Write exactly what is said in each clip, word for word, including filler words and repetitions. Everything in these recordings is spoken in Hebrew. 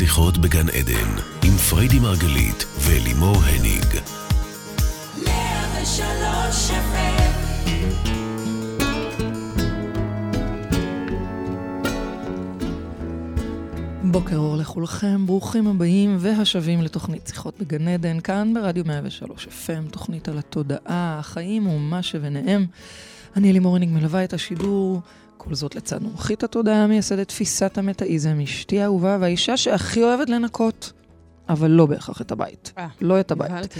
שיחות בגן עדן עם פרידי מרגלית ולימור הניג. בוקר אור לכולכם, ברוכים הבאים והשבים לתוכנית שיחות בגן עדן, כאן ברדיו מאה ושלוש אף אם, תוכנית על התודעה, החיים ומה שביניהם. אני לימור הניג מלווה את השידור, כל זאת לצד מומחית התודעה, מייסדת תפיסת המטאיזם, אשתי האהובה והאישה שהכי אוהבת לנקות, אבל לא בהכרח את הבית. לא את הבית.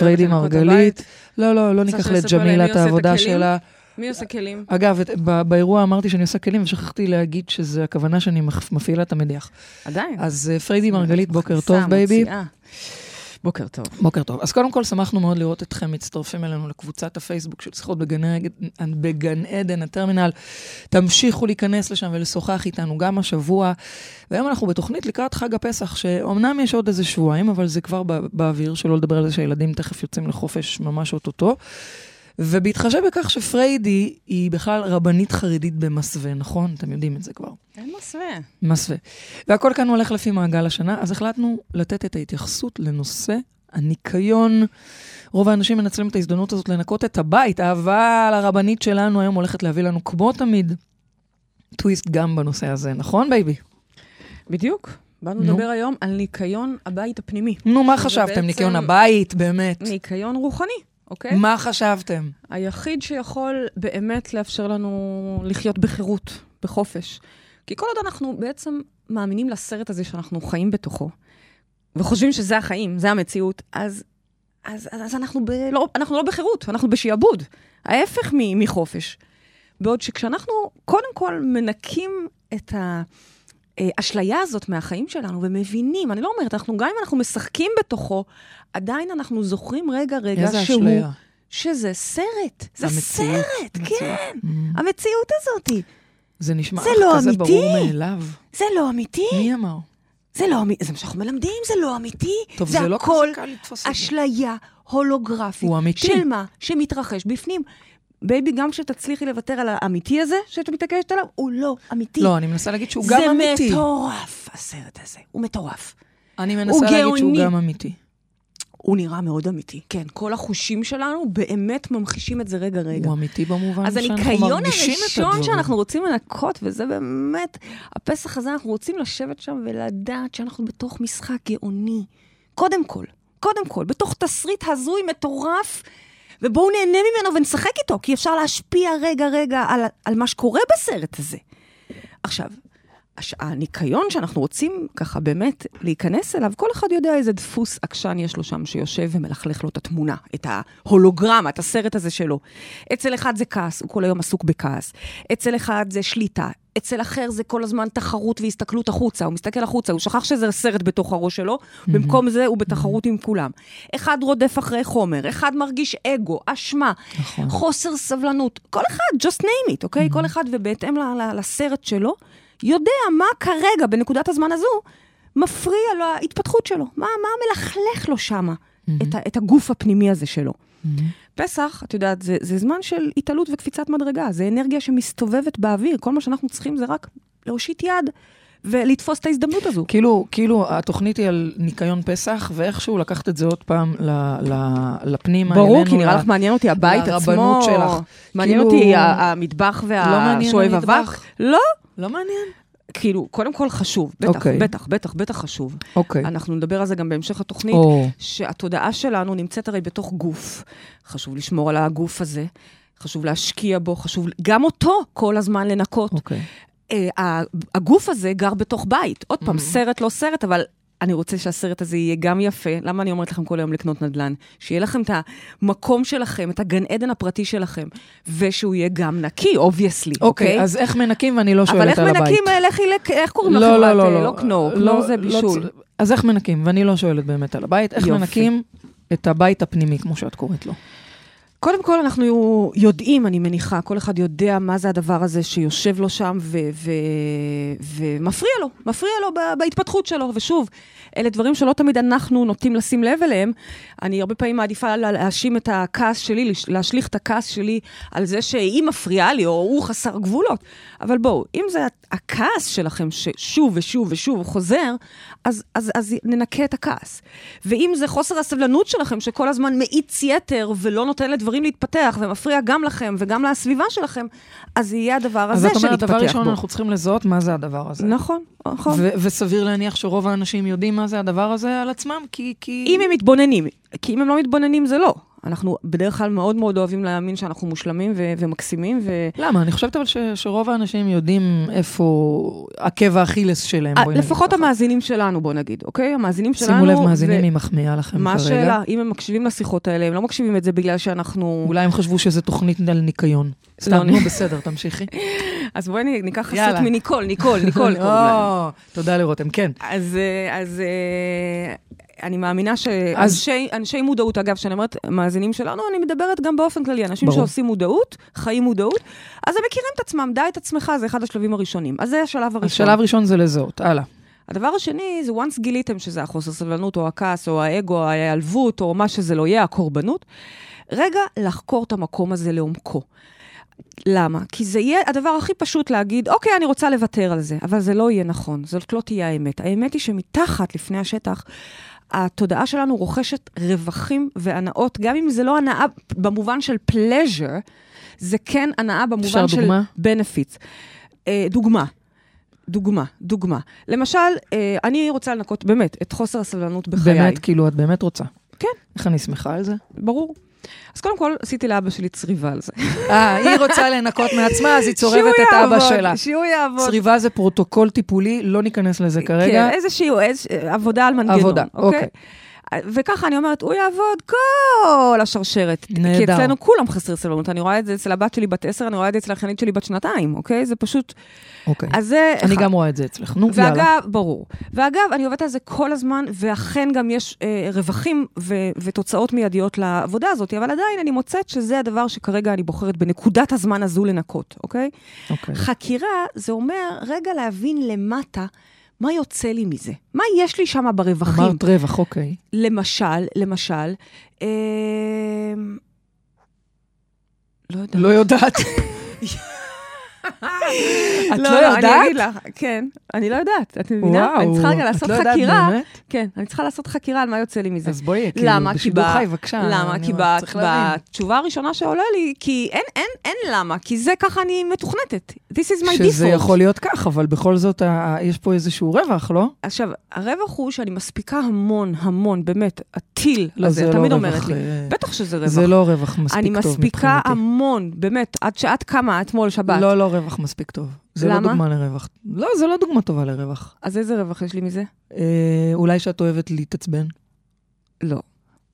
פרידי מרגלית. לא, לא, לא ניקח לג'מילה את העבודה שלה. מי עושה כלים? אגב, באירוע אמרתי שאני עושה כלים, ושכחתי להגיד שזו הכוונה שאני מפעילה את המדיח. עדיין. אז פרידי מרגלית, בוקר טוב, בייבי. בוקר טוב. בוקר טוב. אז קודם כל שמחנו מאוד לראות אתכם מצטרפים אלינו לקבוצת הפייסבוק של שיחות בגן עדן, הטרמינל. תמשיכו להיכנס לשם ולשוחח איתנו גם השבוע. והיום אנחנו בתוכנית לקראת חג הפסח, שאומנם יש עוד איזה שבועיים, אבל זה כבר בא, באוויר, שלא לדבר על זה שהילדים תכף יוצאים לחופש ממש אוטוטו. ובהתחשב בכך שפריידי היא בכלל רבנית חרדית במסווה, נכון? אתם יודעים את זה כבר. אין מסווה. מסווה. והכל כאן הולך לפי מעגל השנה, אז החלטנו לתת את ההתייחסות לנושא הניקיון. רוב האנשים מנצלים את ההזדמנות הזאת לנקות את הבית, אבל הרבנית שלנו היום הולכת להביא לנו כמו תמיד טוויסט גם בנושא הזה, נכון בייבי? בדיוק. באנו לדבר היום על ניקיון הבית הפנימי. נו, מה חשבתם? ניקיון הבית, באמת. ניקיון רוחני. אוקיי? מה חשבתם? היחיד שיכול באמת לאפשר לנו לחיות בחירות, בחופש. כי כל עוד אנחנו בעצם מאמינים לסרט הזה שאנחנו חיים בתוכו, וחושבים שזה החיים, זה המציאות, אז, אז, אז אנחנו, ב, לא, אנחנו לא בחירות, אנחנו בשיעבוד. ההפך מ, מחופש. בעוד שכשאנחנו קודם כל מנקים את ה... האשליה הזאת מהחיים שלנו, ומבינים, אני לא אומרת, אנחנו, גם אם אנחנו משחקים בתוכו, עדיין אנחנו זוכרים רגע, רגע, שהוא, שזה סרט, זה המציאות, סרט, המציאות. כן, mm-hmm. המציאות הזאת. זה נשמע זה לא כזה אמיתי. ברור מאליו. זה לא אמיתי. מי אמר? זה לא אמיתי, זה מה שאנחנו מלמדים, זה לא אמיתי. טוב, זה, זה לא הכל אשליה הולוגרפית. הוא אמיתי. של מה שמתרחש בפנים. בייבי, גם כשתצליחי לוותר על האמיתי הזה, שאת מתעקשת עליו, הוא לא אמיתי. לא, אני מנסה להגיד שהוא גם אמיתי. זה מטורף, הסרט הזה. הוא מטורף. אני מנסה להגיד שהוא גם אמיתי. הוא נראה מאוד אמיתי. כן, כל החושים שלנו באמת ממחישים את זה רגע רגע. הוא אמיתי במובן שאנחנו מרגישים את הדברים. אז הניקיון הראשון שאנחנו רוצים לנקות, וזה באמת, הפסח הזה, אנחנו רוצים לשבת שם ולדעת שאנחנו בתוך משחק גאוני. קודם כל, קודם כל, בתוך תסריט הזוי מטורף, ובואו נהנה ממנו ונשחק איתו, כי אפשר להשפיע רגע רגע על, על מה שקורה בסרט הזה. עכשיו, הש... הניקיון שאנחנו רוצים ככה באמת להיכנס אליו, כל אחד יודע איזה דפוס עקשן יש לו שם שיושב ומלכלך לו את התמונה, את ההולוגרמה, את הסרט הזה שלו. אצל אחד זה כעס, הוא כל היום עסוק בכעס. אצל אחד זה שליטה. אצל אחר זה כל הזמן תחרות והסתכלות החוצה, הוא מסתכל החוצה, הוא שכח שזה סרט בתוך הראש שלו, mm-hmm. במקום זה הוא בתחרות mm-hmm. עם כולם. אחד רודף אחרי חומר, אחד מרגיש אגו, אשמה, נכון. חוסר סבלנות, כל אחד, just name it, אוקיי? Mm-hmm. כל אחד ובהתאם ל- ל- לסרט שלו, יודע מה כרגע, בנקודת הזמן הזו, מפריע להתפתחות שלו, מה, מה מלכלך לו שם, mm-hmm. את, ה- את הגוף הפנימי הזה שלו. פסח, את יודעת, זה, זה זמן של התעלות וקפיצת מדרגה, זה אנרגיה שמסתובבת באוויר, כל מה שאנחנו צריכים זה רק להושיט יד ולתפוס את ההזדמנות הזו. כאילו, כאילו, התוכנית היא על ניקיון פסח, ואיכשהו לקחת את זה עוד פעם לפנים האלה. ברור, כי נראה לך מעניין אותי הבית עצמו, מעניין אותי המטבח והשואב אבק. לא? לא מעניין. כאילו, קודם כל חשוב, בטח, okay. בטח, בטח, בטח חשוב. Okay. אנחנו נדבר על זה גם בהמשך התוכנית, oh. שהתודעה שלנו נמצאת הרי בתוך גוף. חשוב לשמור על הגוף הזה, חשוב להשקיע בו, חשוב גם אותו כל הזמן לנקות. Okay. Uh, הגוף הזה גר בתוך בית. עוד פעם, mm-hmm. סרט לא סרט, אבל אני רוצה שהסרט הזה יהיה גם יפה. למה אני אומרת לכם כל היום לקנות נדלן? שיהיה לכם את המקום שלכם, את הגן עדן הפרטי שלכם, ושהוא יהיה גם נקי, obviously. אוקיי, אז איך מנקים? ואני לא שואלת על הבית. אבל איך מנקים? איך קוראים לכם? לא, לא, לא. לא קנור, קנור זה בישול. אז איך מנקים? ואני לא שואלת באמת על הבית. איך מנקים את הבית הפנימי, כמו שאת קוראת לו? קודם כל אנחנו יודעים, אני מניחה, כל אחד יודע מה זה הדבר הזה שיושב לו שם ומפריע לו, מפריע לו בהתפתחות שלו, ושוב, אלה דברים שלא תמיד אנחנו נוטים לשים לב אליהם, אני הרבה פעמים מעדיפה להאשים את הכעס שלי, להשליך את הכעס שלי על זה שהיא מפריעה לי, או הוא חסר גבולות, אבל בואו, אם זה הכעס שלכם ששוב ושוב ושוב חוזר, אז, אז, אז ננקה את הכעס, ואם זה חוסר הסבלנות שלכם שכל הזמן מאיץ יתר ולא נותן לדברים להתפתח, ומפריע גם לכם וגם לסביבה שלכם, אז יהיה הדבר הזה שנתפתח בו. אז זאת אומרת, הדבר ראשון, אנחנו צריכים לזהות מה זה הדבר הזה. נכון, נכון. וסביר להניח שרוב האנשים יודעים מה זה הדבר הזה על עצמם, כי... אם הם מתבוננים, כי אם הם לא מתבוננים זה לא. אנחנו בדרך כלל מאוד מאוד אוהבים להאמין שאנחנו מושלמים ומקסימים. למה? אני חושבת אבל שרוב האנשים יודעים איפה עקב האכילס שלהם. לפחות המאזינים שלנו, בוא נגיד, אוקיי? המאזינים שלנו... שימו לב, מאזינים היא מחמיאה לכם כרגע. מה השאלה? אם הם מקשיבים לשיחות האלה, הם לא מקשיבים את זה בגלל שאנחנו... אולי הם חשבו שזה תוכנית על ניקיון. סתם, נו, בסדר, תמשיכי. אז בואי ניקח חסות מניקול, ניקול, ניקול. תודה לרותם, כן. אז אני מאמינה שאנשי מודעות, אגב, שאני אומרת, מאזינים שלנו, אני מדברת גם באופן כללי, אנשים שעושים מודעות, חיים מודעות, אז הם מכירים את עצמם, דע את עצמך, זה אחד השלבים הראשונים. אז זה השלב הראשון. השלב הראשון זה לזהות, הלאה. הדבר השני, זה once גיליתם שזה החוסר סבלנות, או הכעס, או האגו, או ההיעלבות, או מה שזה לא יהיה, הקורבנות, רגע, לחקור את המקום הזה לעומקו. למה? כי זה יהיה הדבר הכי פשוט להגיד, אוקיי, אני רוצה לוותר על זה, אבל זה לא יהיה נכון, זאת לא תהיה האמת. האמת היא שמתחת, לפני השטח, התודעה שלנו רוכשת רווחים והנאות, גם אם זה לא הנאה במובן של pleasure, זה כן הנאה במובן של benefits. דוגמה, דוגמה, דוגמה. למשל, אני רוצה לנקות באמת את חוסר הסבלנות בחיי. באמת, כאילו, את באמת רוצה. כן. איך אני שמחה על זה? ברור. אז קודם כל, עשיתי לאבא שלי צריבה על זה. אה, היא רוצה לנקות מעצמה, אז היא צורבת את אבא שלה. שהוא יעבוד. צריבה זה פרוטוקול טיפולי, לא ניכנס לזה כרגע. כן, איזושהי עבודה על מנגנון. עבודה, אוקיי. וככה אני אומרת, הוא יעבוד כל השרשרת. נהדר. כי אצלנו כולם חסר סבלנות. אני רואה את זה אצל הבת שלי בת עשר, אני רואה את זה אצל האחיינית שלי בת שנתיים, אוקיי? זה פשוט... אוקיי. אז זה... אני גם רואה את זה אצלך. נו, יאללה. ואגב, ברור. ואגב, אני עובדת על זה כל הזמן, ואכן גם יש רווחים ותוצאות מיידיות לעבודה הזאת, אבל עדיין אני מוצאת שזה הדבר שכרגע אני בוחרת בנקודת הזמן הזו לנקות, אוקיי? אוקיי. חקירה, זה אומר רגע להבין למטה מה יוצא לי מזה? מה יש לי שם ברווחים? אמרת רווח, אוקיי. למשל, למשל, אה... לא יודעת. לא יודעת. את לא יודעת? אני אגיד לך, כן, אני לא יודעת. את מבינה? אני צריכה רגע לעשות חקירה. כן, אני צריכה לעשות חקירה על מה יוצא לי מזה. אז בואי, כאילו, בשידור חי, בבקשה. למה? כי בתשובה הראשונה שעולה לי, כי אין למה, כי זה ככה אני מתוכנתת. This is my default. שזה יכול להיות כך, אבל בכל זאת יש פה איזשהו רווח, לא? עכשיו, הרווח הוא שאני מספיקה המון, המון, באמת, הטיל הזה, תמיד אומרת לי. בטח שזה רווח. זה לא רווח מספיק טוב. אני מספיקה המון, באמת, עד שעת כמה, אתמול שבת. לא, לא רווח מספיק טוב. זה לא דוגמה לרווח. לא, זה לא דוגמה טובה לרווח. אז איזה רווח יש לי מזה? אולי שאת אוהבת להתעצבן? לא.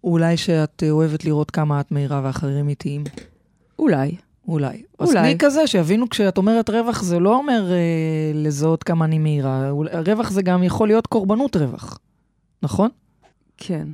אולי שאת אוהבת לראות כמה את מהירה ואחרים איטיים? אולי. אולי. אז תני כזה, שיבינו כשאת אומרת רווח, זה לא אומר לזהות כמה אני מהירה. רווח זה גם יכול להיות קורבנות רווח. נכון? כן.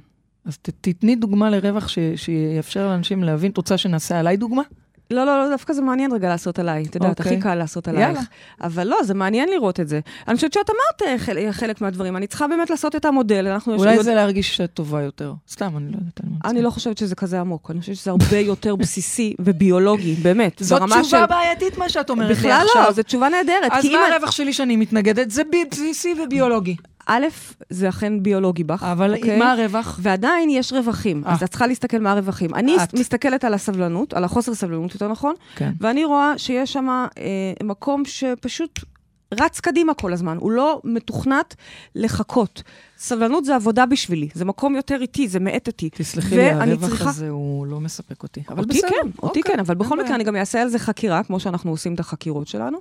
אז תתני דוגמה לרווח שיאפשר לאנשים להבין. תרצה שנעשה עליי דוגמה? לא, לא, לא, דווקא זה מעניין רגע לעשות עליי. אתה יודעת, הכי קל לעשות עלייך. אבל לא, זה מעניין לראות את זה. אני חושבת שאת אמרת חלק מהדברים. אני צריכה באמת לעשות את המודל. אולי זה להרגיש שאת טובה יותר. סתם, אני לא יודעת. אני לא חושבת שזה כזה עמוק. אני חושבת שזה הרבה יותר בסיסי וביולוגי, באמת. זאת תשובה בעייתית מה שאת אומרת. בכלל לא, זו תשובה נהדרת. אז מה הרווח שלי שאני מתנגדת? זה בסיסי וביולוגי. א', זה אכן ביולוגי בך. אבל מה הרווח? ועדיין יש רווחים. אז את צריכה להסתכל מה הרווחים. אני מסתכלת על הסבלנות, על החוסר סבלנות, יותר נכון? ואני רואה שיש שם מקום שפשוט רץ קדימה כל הזמן. הוא לא מתוכנת לחכות. סבלנות זה עבודה בשבילי. זה מקום יותר איתי, זה מעט איתי. תסלחי לי, הרווח הזה הוא לא מספק אותי. אותי כן, אותי כן. אבל בכל מקרה אני גם אעשה על זה חקירה, כמו שאנחנו עושים את החקירות שלנו.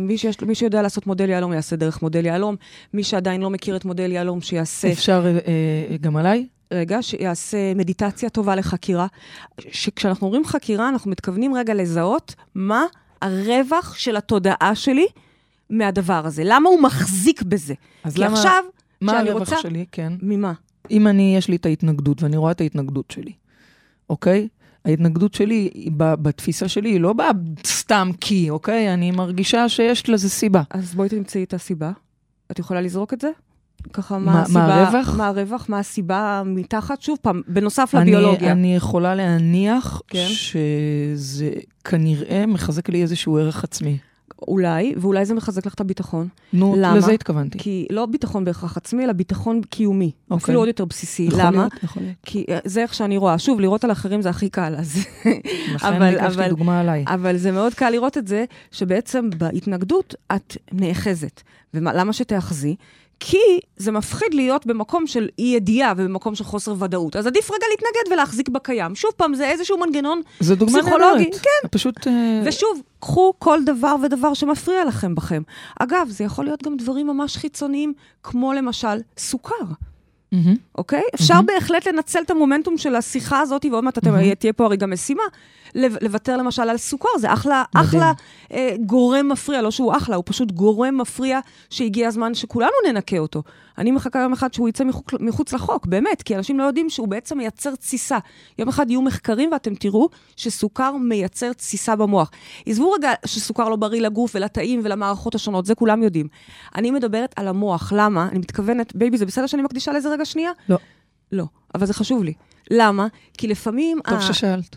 מי שיש, מי שיודע לעשות מודל יעלום יעשה דרך מודל יעלום, מי שעדיין לא מכיר את מודל יעלום שיעשה... אפשר גם עליי? רגע, שיעשה מדיטציה טובה לחקירה, שכשאנחנו אומרים חקירה אנחנו מתכוונים רגע לזהות מה הרווח של התודעה שלי מהדבר הזה, למה הוא מחזיק בזה. כי עכשיו, מה הרווח שלי? כן. ממה? אם אני, יש לי את ההתנגדות ואני רואה את ההתנגדות שלי, אוקיי? ההתנגדות שלי, בתפיסה שלי, היא לא באה סתם כי, אוקיי? אני מרגישה שיש לזה סיבה. אז בואי תמצאי את הסיבה. את יכולה לזרוק את זה? ככה, מה הסיבה? מה הרווח? מה הרווח? מה הסיבה מתחת? שוב פעם, בנוסף לביולוגיה. אני יכולה להניח שזה כנראה מחזק לי איזשהו ערך עצמי. אולי, ואולי זה מחזק לך את הביטחון. נו, לזה התכוונתי. כי לא ביטחון בהכרח עצמי, אלא ביטחון קיומי. אפילו עוד יותר בסיסי. למה? כי זה איך שאני רואה. שוב, לראות על אחרים זה הכי קל, אז... לכן ביקשתי דוגמה עליי. אבל זה מאוד קל לראות את זה, שבעצם בהתנגדות את נאחזת. ולמה שתאחזי? כי זה מפחיד להיות במקום של אי ידיעה ובמקום של חוסר ודאות. אז עדיף רגע להתנגד ולהחזיק בקיים. שוב פעם, זה איזשהו מנגנון פסיכולוגי. כן. פשוט... ושוב, קחו כל דבר ודבר שמפריע לכם בכם. אגב, זה יכול להיות גם דברים ממש חיצוניים, כמו למשל סוכר. אוקיי? אפשר בהחלט לנצל את המומנטום של השיחה הזאת, ועוד מעט תהיה פה הרי גם משימה, לוותר למשל על סוכר, זה אחלה, אחלה גורם מפריע, לא שהוא אחלה, הוא פשוט גורם מפריע שהגיע הזמן שכולנו ננקה אותו. אני מחכה יום אחד שהוא יצא מחוץ לחוק, באמת, כי אנשים לא יודעים שהוא בעצם מייצר ציסה. יום אחד יהיו מחקרים ואתם תראו שסוכר מייצר ציסה במוח. עזבו רגע שסוכר לא בריא לגוף ולתאים ולמערכות השונות, זה כולם יודעים. אני מדברת על המוח, למה? אני מתכוונת, בייבי, זה בסדר שאני מקדישה לזה רגע שנייה? לא. לא, אבל זה חשוב לי. למה? כי לפעמים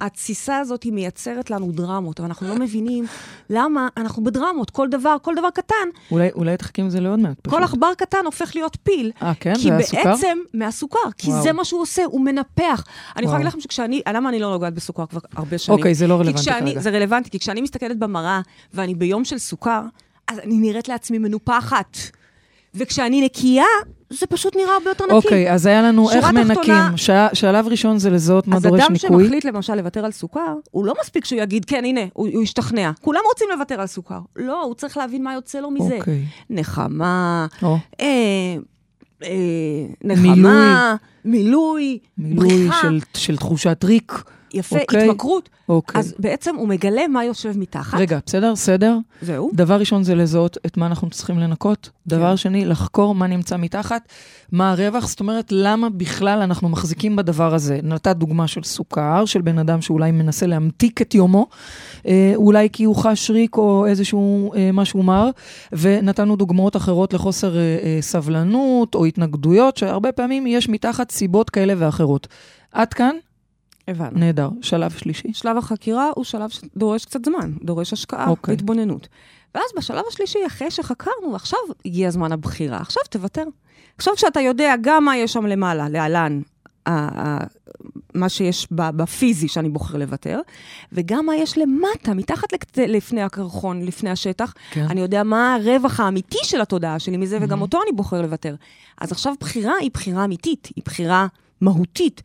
התסיסה הזאת היא מייצרת לנו דרמות, אבל אנחנו לא מבינים למה אנחנו בדרמות, כל דבר, כל דבר קטן. אולי, אולי תחכים זה לעוד מעט. כל עכבר קטן הופך להיות פיל, כי בעצם מהסוכר, כי זה מה שהוא עושה, הוא מנפח. אני יכולה להגיד לכם שכשאני, למה אני לא נוגעת בסוכר כבר הרבה שנים? אוקיי, זה לא רלוונטי כרגע. זה רלוונטי, כי כשאני מסתכלת במראה, ואני ביום של סוכר, אז אני נראית לעצמי מנופחת. וכשאני נקייה, זה פשוט נראה הרבה יותר נקי. אוקיי, אז היה לנו איך מנקים. שלב ראשון זה לזהות מה דורש ניקוי. אז אדם שמחליט למשל לוותר על סוכר, הוא לא מספיק שהוא יגיד, כן, הנה, הוא ישתכנע. כולם רוצים לוותר על סוכר. לא, הוא צריך להבין מה יוצא לו מזה. נחמה, נחמה, מילוי, מילוי של תחושת ריק. יפה, התמכרות. אז בעצם הוא מגלה מה יושב מתחת. רגע, בסדר, סדר. זהו. דבר ראשון זה לזהות את מה אנחנו צריכים לנקות. דבר שני, לחקור מה נמצא מתחת, מה הרווח. זאת אומרת, למה בכלל אנחנו מחזיקים בדבר הזה? נתת דוגמה של סוכר, של בן אדם שאולי מנסה להמתיק את יומו, אולי כי הוא חש ריק או איזשהו משהו מר, ונתנו דוגמאות אחרות לחוסר סבלנות או התנגדויות, שהרבה פעמים יש מתחת סיבות כאלה ואחרות. עד כאן? הבנו. נהדר. שלב שלישי. שלב החקירה הוא שלב שדורש קצת זמן, דורש השקעה, אוקיי. התבוננות. ואז בשלב השלישי, אחרי שחקרנו, עכשיו הגיע הזמן הבחירה. עכשיו תוותר. עכשיו שאתה יודע גם מה יש שם למעלה, לאלן, מה שיש בפיזי שאני בוחר לוותר, וגם מה יש למטה, מתחת לפני הקרחון, לפני השטח, כן. אני יודע מה הרווח האמיתי של התודעה שלי מזה, mm-hmm. וגם אותו אני בוחר לוותר. אז עכשיו בחירה היא בחירה אמיתית, היא בחירה מהותית.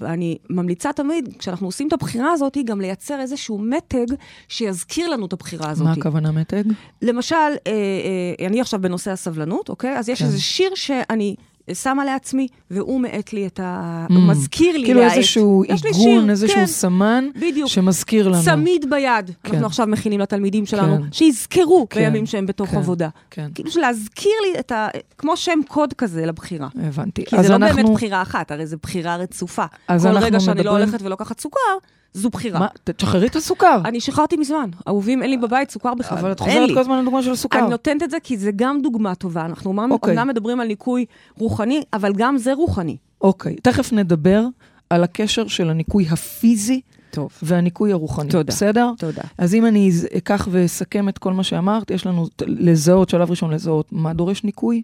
ואני ממליצה תמיד, כשאנחנו עושים את הבחירה הזאת, גם לייצר איזשהו מתג שיזכיר לנו את הבחירה הזאת. מה הכוונה מתג? למשל, אני עכשיו בנושא הסבלנות, אוקיי? אז יש איזה שיר שאני שמה לעצמי, והוא מעט לי את ה... הוא מזכיר לי. כאילו איזשהו עיגון, איזשהו סמן שמזכיר לנו. צמיד ביד. אנחנו עכשיו מכינים לתלמידים שלנו, שיזכרו בימים שהם בתוך עבודה. כאילו להזכיר לי את ה... כמו שם קוד כזה לבחירה. הבנתי. כי זה לא באמת בחירה אחת, הרי זו בחירה רצופה. כל רגע שאני לא הולכת ולא לוקחת סוכר, זו בחירה. מה? תשחררי את הסוכר. אני שחררתי מזמן. אהובים, אין לי בבית סוכר בכלל. אבל את חוזרת כל הזמן לדוגמה של הסוכר. אני נותנת את זה כי זה גם דוגמה טובה. אנחנו אומנם מדברים על ניקוי רוחני, אבל גם זה רוחני. אוקיי. תכף נדבר על הקשר של הניקוי הפיזי והניקוי הרוחני. תודה. בסדר? תודה. אז אם אני אקח וסכם את כל מה שאמרת, יש לנו לזהות, שלב ראשון לזהות, מה דורש ניקוי,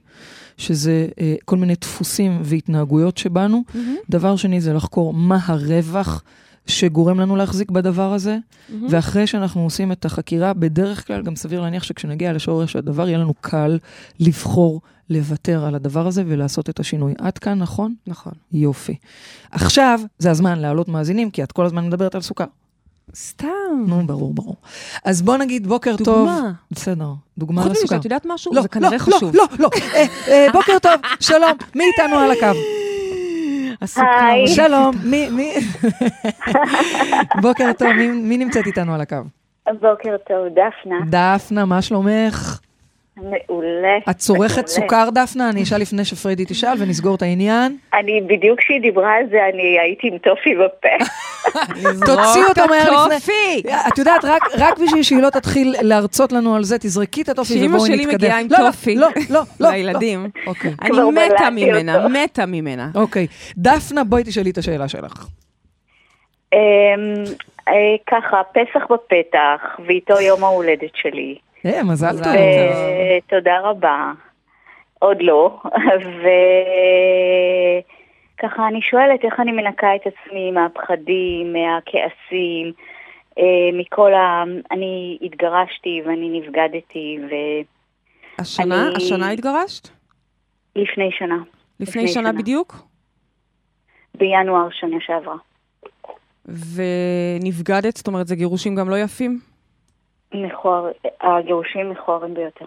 שזה כל מיני דפוסים והתנהגויות שבנו. דבר שני זה לחקור מה הרווח שגורם לנו להחזיק בדבר הזה, mm-hmm. ואחרי שאנחנו עושים את החקירה, בדרך כלל גם סביר להניח שכשנגיע לשורש הדבר, יהיה לנו קל לבחור, לוותר על הדבר הזה, ולעשות את השינוי. עד כאן, נכון? נכון. יופי. עכשיו, זה הזמן להעלות מאזינים, כי את כל הזמן מדברת על סוכר. סתם. נו, ברור, ברור. אז בוא נגיד בוקר דוגמה. טוב. דוגמה. בסדר, דוגמה לסוכר. חודם, שאת יודעת משהו? לא, זה כנראה לא, חשוב. לא, לא, לא. אה, אה, בוקר טוב, שלום, מי איתנו על הקו? היי. שלום, מי, מי, בוקר טוב, מי, מי נמצאת איתנו על הקו? בוקר טוב, דפנה. דפנה, מה שלומך? מעולה. את צורכת סוכר, דפנה? אני אשאל לפני שפרידי תשאל ונסגור את העניין. אני בדיוק כשהיא דיברה על זה, אני הייתי עם טופי בפה. תוציאו אותו מהר לפני. את יודעת, רק בשביל שהיא לא תתחיל להרצות לנו על זה, תזרקי את הטופי ובואו נתקדם. שאמא שלי מגיעה עם טופי. לא, לא, לא. לילדים. אני מתה ממנה, מתה ממנה. אוקיי. דפנה, בואי תשאלי את השאלה שלך. ככה, פסח בפתח, ואיתו יום ההולדת שלי. אה, מזל טוב. תודה רבה. עוד לא. וככה אני שואלת איך אני מנקה את עצמי מהפחדים, מהכעסים, מכל ה... אני התגרשתי ואני נפגדתי ו... השנה? השנה התגרשת? לפני שנה. לפני שנה בדיוק? בינואר שנה שעברה. ונפגדת, זאת אומרת, זה גירושים גם לא יפים? מכוער, הגירושים מכוערים ביותר.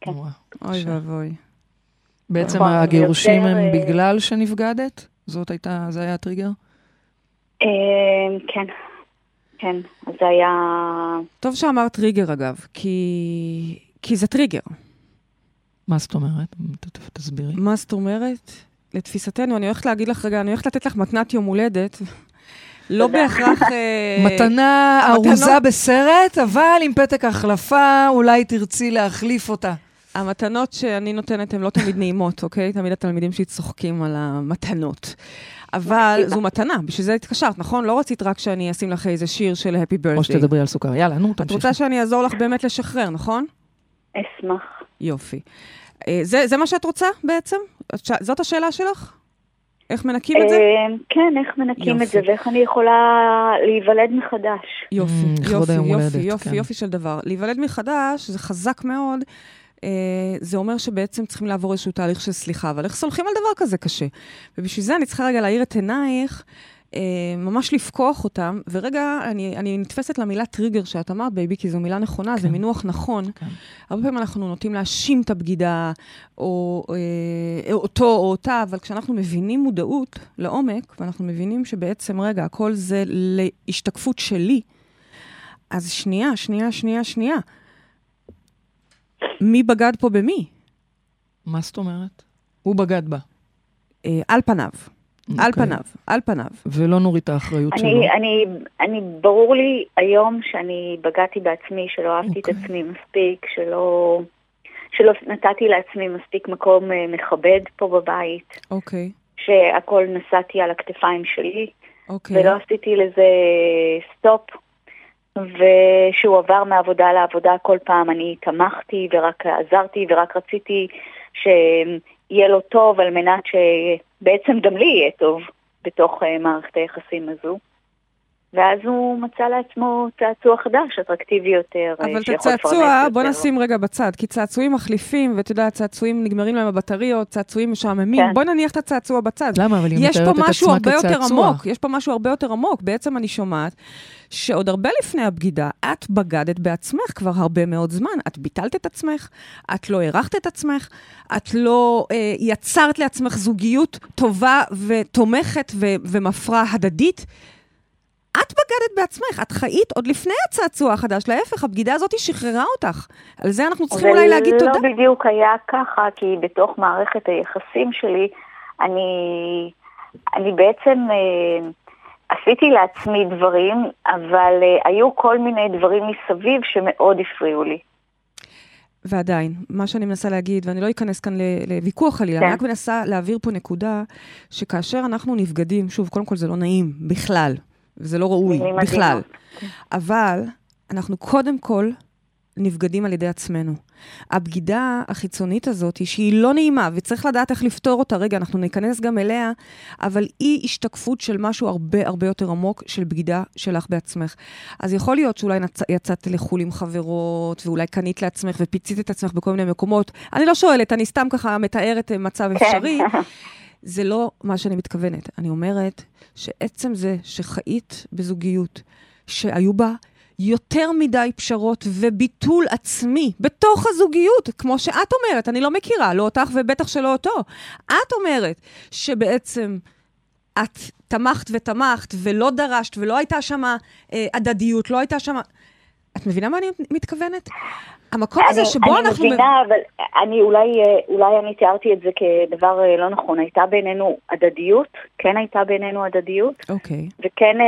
כן. אוי ואבוי. בעצם הגירושים הם בגלל שנפגדת? זאת הייתה, זה היה הטריגר? כן. כן, זה היה... טוב שאמרת טריגר אגב, כי... כי זה טריגר. מה זאת אומרת? תסבירי. מה זאת אומרת? לתפיסתנו, אני הולכת להגיד לך רגע, אני הולכת לתת לך מתנת יום הולדת... לא בהכרח... מתנה ארוזה בסרט, אבל עם פתק החלפה, אולי תרצי להחליף אותה. המתנות שאני נותנת הן לא תמיד נעימות, אוקיי? תמיד התלמידים שלי צוחקים על המתנות. אבל זו מתנה, בשביל זה התקשרת, נכון? לא רצית רק שאני אשים לך איזה שיר של Happy Birthday. או שתדברי על סוכר, יאללה, נו, תמשיך. את רוצה שאני אעזור לך באמת לשחרר, נכון? אשמח. יופי. זה מה שאת רוצה בעצם? זאת השאלה שלך? איך מנקים את זה? כן, איך מנקים את זה, ואיך אני יכולה להיוולד מחדש. יופי, יופי, יופי, יופי, יופי של דבר. להיוולד מחדש, זה חזק מאוד, זה אומר שבעצם צריכים לעבור איזשהו תהליך של סליחה, אבל איך סולחים על דבר כזה קשה? ובשביל זה אני צריכה רגע להעיר את עינייך, ממש לפקוח אותם, ורגע, אני, אני נתפסת למילה טריגר שאת אמרת, בייבי, כי זו מילה נכונה, כן. זה מינוח נכון. כן. הרבה פעמים אנחנו נוטים להאשים את הבגידה, או, אה, אותו או אותה, אבל כשאנחנו מבינים מודעות לעומק, ואנחנו מבינים שבעצם רגע, הכל זה להשתקפות שלי, אז שנייה, שנייה, שנייה, שנייה. מי בגד פה במי? מה זאת אומרת? הוא בגד בה. אה, על פניו. על פניו, על פניו. ולא נוריד האחריות שלו. אני, ברור לי היום שאני בגעתי בעצמי, שלא אהבתי את עצמי מספיק, שלא נתתי לעצמי מספיק מקום מכבד פה בבית. אוקיי. שהכל נסעתי על הכתפיים שלי, ולא עשיתי לזה סטופ, ושהוא עבר מעבודה לעבודה כל פעם, אני תמכתי ורק עזרתי ורק רציתי ש... יהיה לו טוב על מנת שבעצם גם לי יהיה טוב בתוך מערכת היחסים הזו. ואז הוא מצא לעצמו צעצוע חדש, אטרקטיבי יותר. אבל את הצעצוע, בוא נשים רגע בצד, כי צעצועים מחליפים, ואתה יודע, צעצועים נגמרים להם הבטריות, צעצועים משעממים, בוא נניח את הצעצוע בצד. למה? אבל היא מתארת את עצמה כצעצוע. יש פה משהו הרבה יותר עמוק. בעצם אני שומעת שעוד הרבה לפני הבגידה, את בגדת בעצמך כבר הרבה מאוד זמן. את ביטלת את עצמך, את לא הערכת את עצמך, את לא יצרת לעצמך זוגיות טובה ותומכת ומפרה הדדית. את בגדת בעצמך, את חיית עוד לפני הצעצוע החדש, להפך, הבגידה הזאת היא שחררה אותך. על זה אנחנו צריכים אולי להגיד תודה. זה לא בדיוק היה ככה, כי בתוך מערכת היחסים שלי, אני, אני בעצם אה, עשיתי לעצמי דברים, אבל אה, היו כל מיני דברים מסביב שמאוד הפריעו לי. ועדיין, מה שאני מנסה להגיד, ואני לא אכנס כאן לוויכוח עלילה, אני רק מנסה להעביר פה נקודה, שכאשר אנחנו נפגדים, שוב, קודם כל זה לא נעים, בכלל, וזה לא ראוי בכלל. אבל אנחנו קודם כל נפגדים על ידי עצמנו. הבגידה החיצונית הזאת, שהיא לא נעימה, וצריך לדעת איך לפתור אותה, רגע, אנחנו ניכנס גם אליה, אבל היא השתקפות של משהו הרבה הרבה יותר עמוק, של בגידה שלך בעצמך. אז יכול להיות שאולי יצאת לחול עם חברות, ואולי קנית לעצמך, ופיצית את עצמך בכל מיני מקומות. אני לא שואלת, אני סתם ככה מתארת מצב אפשרי. זה לא מה שאני מתכוונת. אני אומרת שעצם זה שחיית בזוגיות, שהיו בה יותר מדי פשרות וביטול עצמי בתוך הזוגיות, כמו שאת אומרת, אני לא מכירה, לא אותך ובטח שלא אותו. את אומרת שבעצם את תמכת ותמכת ולא דרשת ולא הייתה שמה הדדיות, לא הייתה שמה... את מבינה מה אני מתכוונת? המקום הזה שבו אנחנו... אני מבינה, אבל אולי אני תיארתי את זה כדבר לא נכון. הייתה בינינו הדדיות, כן הייתה בינינו הדדיות, וכן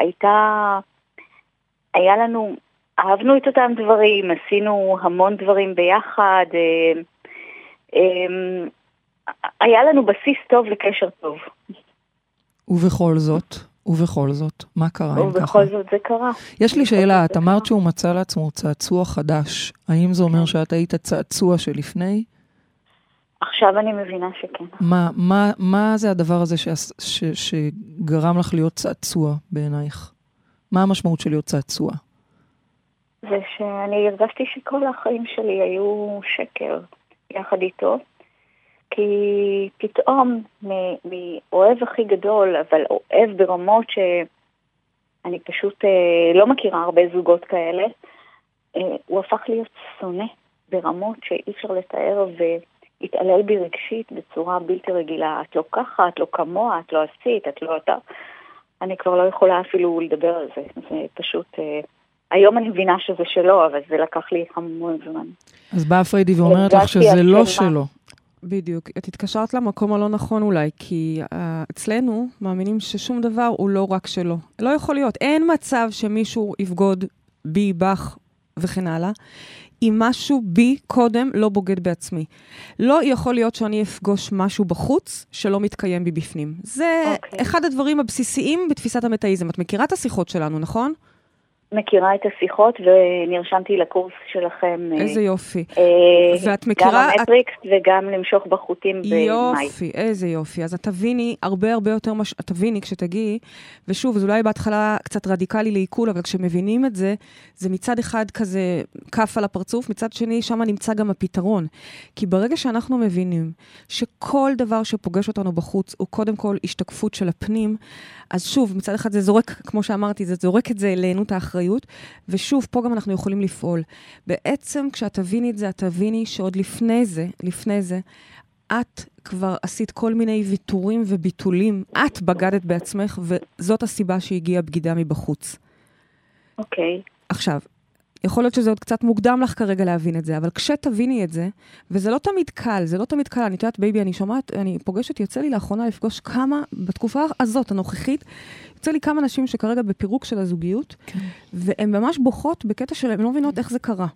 הייתה... היה לנו... אהבנו את אותם דברים, עשינו המון דברים ביחד, היה לנו בסיס טוב לקשר טוב. ובכל זאת, ובכל זאת, מה קרה? ובכל זאת זה קרה. יש לי שאלה, את אמרת שהוא מצא לעצמו צעצוע חדש, האם זה אומר שאת היית הצעצוע שלפני? עכשיו אני מבינה שכן. מה, מה, מה זה הדבר הזה ש, ש, שגרם לך להיות צעצוע בעינייך? מה המשמעות של להיות צעצוע? זה שאני הרגשתי שכל החיים שלי היו שקר יחד איתו, כי פתאום מאוהב הכי גדול, אבל אוהב ברמות שאני פשוט לא מכירה הרבה זוגות כאלה, הוא הפך להיות שונא ברמות שאי אפשר לתאר, והתעלל בי רגשית בצורה בלתי רגילה. את לא ככה, את לא כמוה, את לא עשית, את לא אתה. אני כבר לא יכולה אפילו לדבר על זה, זה פשוט... היום אני מבינה שזה שלו, אבל זה לקח לי המון זמן. אז באה פרידי ואומרת לך שזה לא שלו. בדיוק. את התקשרת למקום הלא נכון אולי, כי אצלנו מאמינים ששום דבר הוא לא רק שלו. לא יכול להיות. אין מצב שמישהו יבגוד בי, בך וכן הלאה. אם משהו בי קודם לא בוגד בעצמי. לא יכול להיות שאני אפגוש משהו בחוץ שלא מתקיים בי בפנים. זה אחד הדברים הבסיסיים בתפיסת המטאיזם. את מכירה את השיחות שלנו, נכון? מכירה את השיחות, ונרשמתי לקורס שלכם. איזה יופי. ואת מכירה... גם המטריקס וגם למשוך בחוטים במאי. יופי, איזה יופי. אז את תביני הרבה הרבה יותר מה שאת תביני כשתגיעי, ושוב, זה אולי בהתחלה קצת רדיקלי לעיכול, אבל כשמבינים את זה, זה מצד אחד כזה כף על הפרצוף, מצד שני, שם נמצא גם הפתרון. כי ברגע שאנחנו מבינים שכל דבר שפוגש אותנו בחוץ, הוא קודם כל השתקפות של הפנים, אז שוב, מצד אחד זה זורק, כמו שאמרתי, זה זורק את זה לעינות האחריות, ושוב, פה גם אנחנו יכולים לפעול. בעצם, כשאת תביני את זה, את תביני שעוד לפני זה, לפני זה, את כבר עשית כל מיני ויתורים וביטולים, את בגדת בעצמך, וזאת הסיבה שהגיעה בגידה מבחוץ. אוקיי. עכשיו, יכול להיות שזה עוד קצת מוקדם לך כרגע להבין את זה, אבל כשתביני את זה, וזה לא תמיד קל, זה לא תמיד קל, אני יודעת, בייבי, אני שומעת, אני פוגשת, יוצא לי לאחרונה לפגוש כמה, בתקופה הזאת, הנוכחית, יוצא לי כמה נשים שכרגע בפירוק של הזוגיות, והן ממש בוכות בקטע שלהן, לא מבינות איך זה קרה.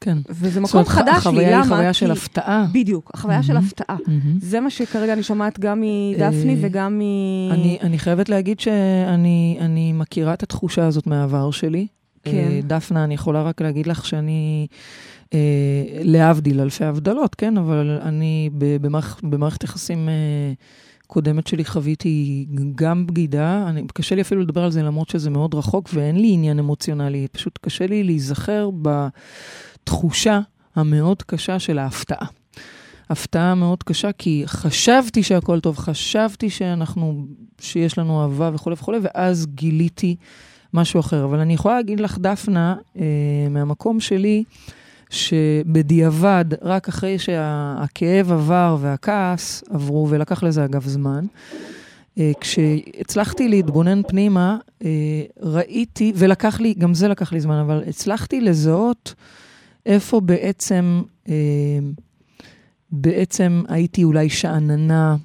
כן. וזה מקום חדש לי, למה? החוויה של הפתעה. בדיוק, החוויה של הפתעה. זה מה שכרגע אני שומעת גם מדפני וגם מ... אני חייבת להגיד שאני מכירה את התחושה הזאת מהעבר שלי. דפנה, אני יכולה רק להגיד לך שאני להבדיל אלפי הבדלות, כן? אבל אני במערכת יחסים קודמת שלי חוויתי גם בגידה, קשה לי אפילו לדבר על זה למרות שזה מאוד רחוק ואין לי עניין אמוציונלי, פשוט קשה לי להיזכר בתחושה המאוד קשה של ההפתעה. הפתעה מאוד קשה, כי חשבתי שהכל טוב, חשבתי שאנחנו, שיש לנו אהבה וכו' וכו', ואז גיליתי משהו אחר. אבל אני יכולה להגיד לך, דפנה, אה, מהמקום שלי, שבדיעבד, רק אחרי שהכאב עבר והכעס עברו, ולקח לזה אגב זמן, אה, כשהצלחתי להתבונן פנימה, אה, ראיתי, ולקח לי, גם זה לקח לי זמן, אבל הצלחתי לזהות איפה בעצם, אה, בעצם הייתי אולי שעננה,